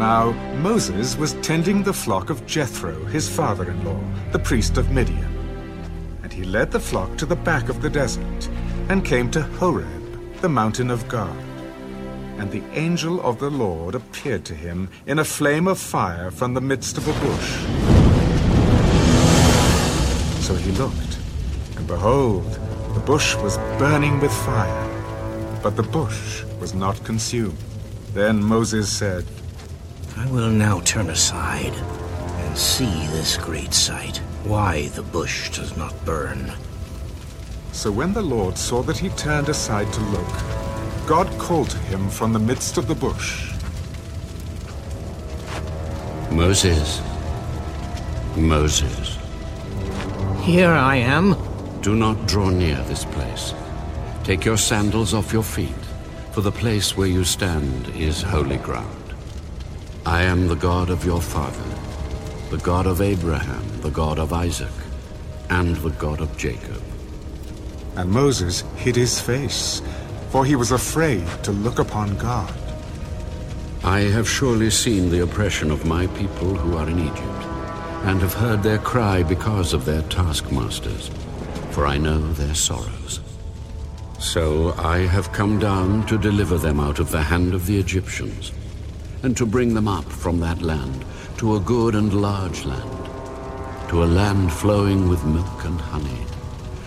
Now Moses was tending the flock of Jethro, his father-in-law, the priest of Midian. And he led the flock to the back of the desert, and came to Horeb, the mountain of God. And the angel of the Lord appeared to him in a flame of fire from the midst of a bush. So he looked, and behold, the bush was burning with fire, but the bush was not consumed. Then Moses said, I will now turn aside and see this great sight, why the bush does not burn. So when the Lord saw that he turned aside to look, God called to him from the midst of the bush, Moses, Moses. Here I am. Do not draw near this place. Take your sandals off your feet, for the place where you stand is holy ground. I am the God of your father, the God of Abraham, the God of Isaac, and the God of Jacob. And Moses hid his face, for he was afraid to look upon God. I have surely seen the oppression of my people who are in Egypt, and have heard their cry because of their taskmasters, for I know their sorrows. So I have come down to deliver them out of the hand of the Egyptians, and to bring them up from that land to a good and large land, to a land flowing with milk and honey,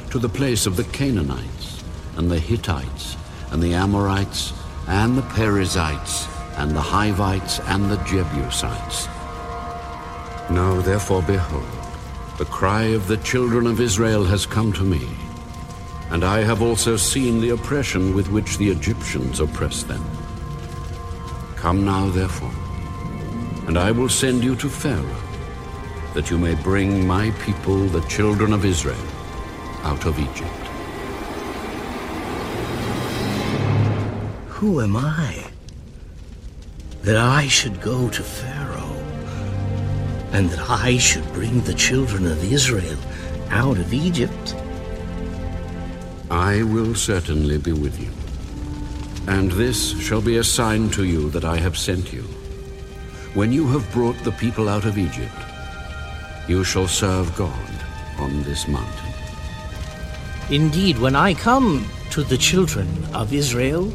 to the place of the Canaanites, and the Hittites, and the Amorites, and the Perizzites, and the Hivites, and the Jebusites. Now therefore behold, the cry of the children of Israel has come to me, and I have also seen the oppression with which the Egyptians oppress them. Come now, therefore, and I will send you to Pharaoh, that you may bring my people, the children of Israel, out of Egypt. Who am I, that I should go to Pharaoh, and that I should bring the children of Israel out of Egypt? I will certainly be with you. And this shall be a sign to you that I have sent you. When you have brought the people out of Egypt, you shall serve God on this mountain. Indeed, when I come to the children of Israel,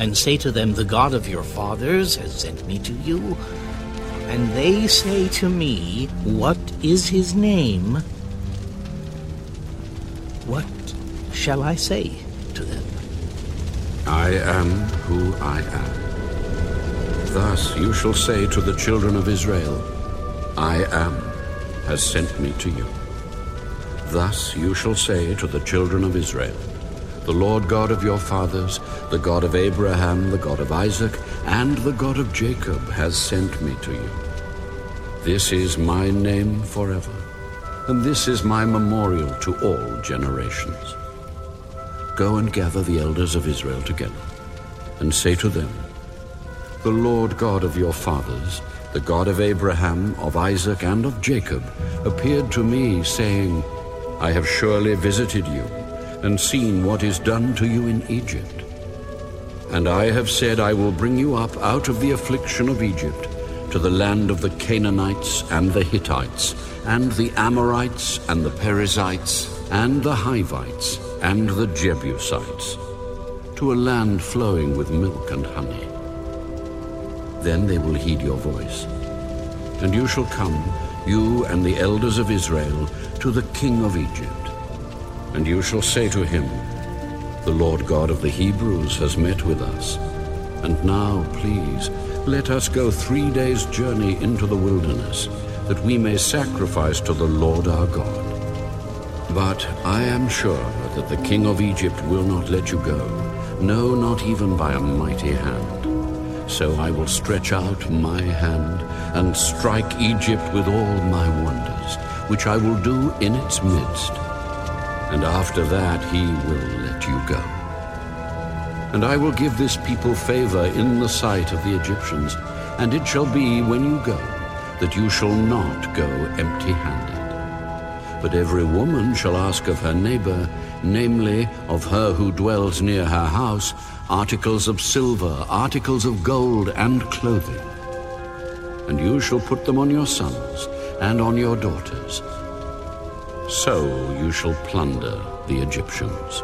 and say to them, the God of your fathers has sent me to you, and they say to me, what is his name? What shall I say to them? I am who I am. Thus you shall say to the children of Israel, I am has sent me to you. Thus you shall say to the children of Israel, the Lord God of your fathers, the God of Abraham, the God of Isaac, and the God of Jacob has sent me to you. This is my name forever, and this is my memorial to all generations. Go and gather the elders of Israel together, and say to them, the Lord God of your fathers, the God of Abraham, of Isaac, and of Jacob, appeared to me, saying, I have surely visited you, and seen what is done to you in Egypt. And I have said, I will bring you up out of the affliction of Egypt, to the land of the Canaanites, and the Hittites, and the Amorites, and the Perizzites, and the Hivites, and the Jebusites, to a land flowing with milk and honey. Then they will heed your voice, and you shall come, you and the elders of Israel, to the king of Egypt. And you shall say to him, the Lord God of the Hebrews has met with us, and now, please, let us go 3 days' journey into the wilderness, that we may sacrifice to the Lord our God. But I am sure that the king of Egypt will not let you go, no, not even by a mighty hand. So I will stretch out my hand and strike Egypt with all my wonders, which I will do in its midst. And after that he will let you go. And I will give this people favor in the sight of the Egyptians, and it shall be when you go, that you shall not go empty-handed. But every woman shall ask of her neighbor, namely of her who dwells near her house, articles of silver, articles of gold, and clothing. and you shall put them on your sons and on your daughters. So you shall plunder the Egyptians.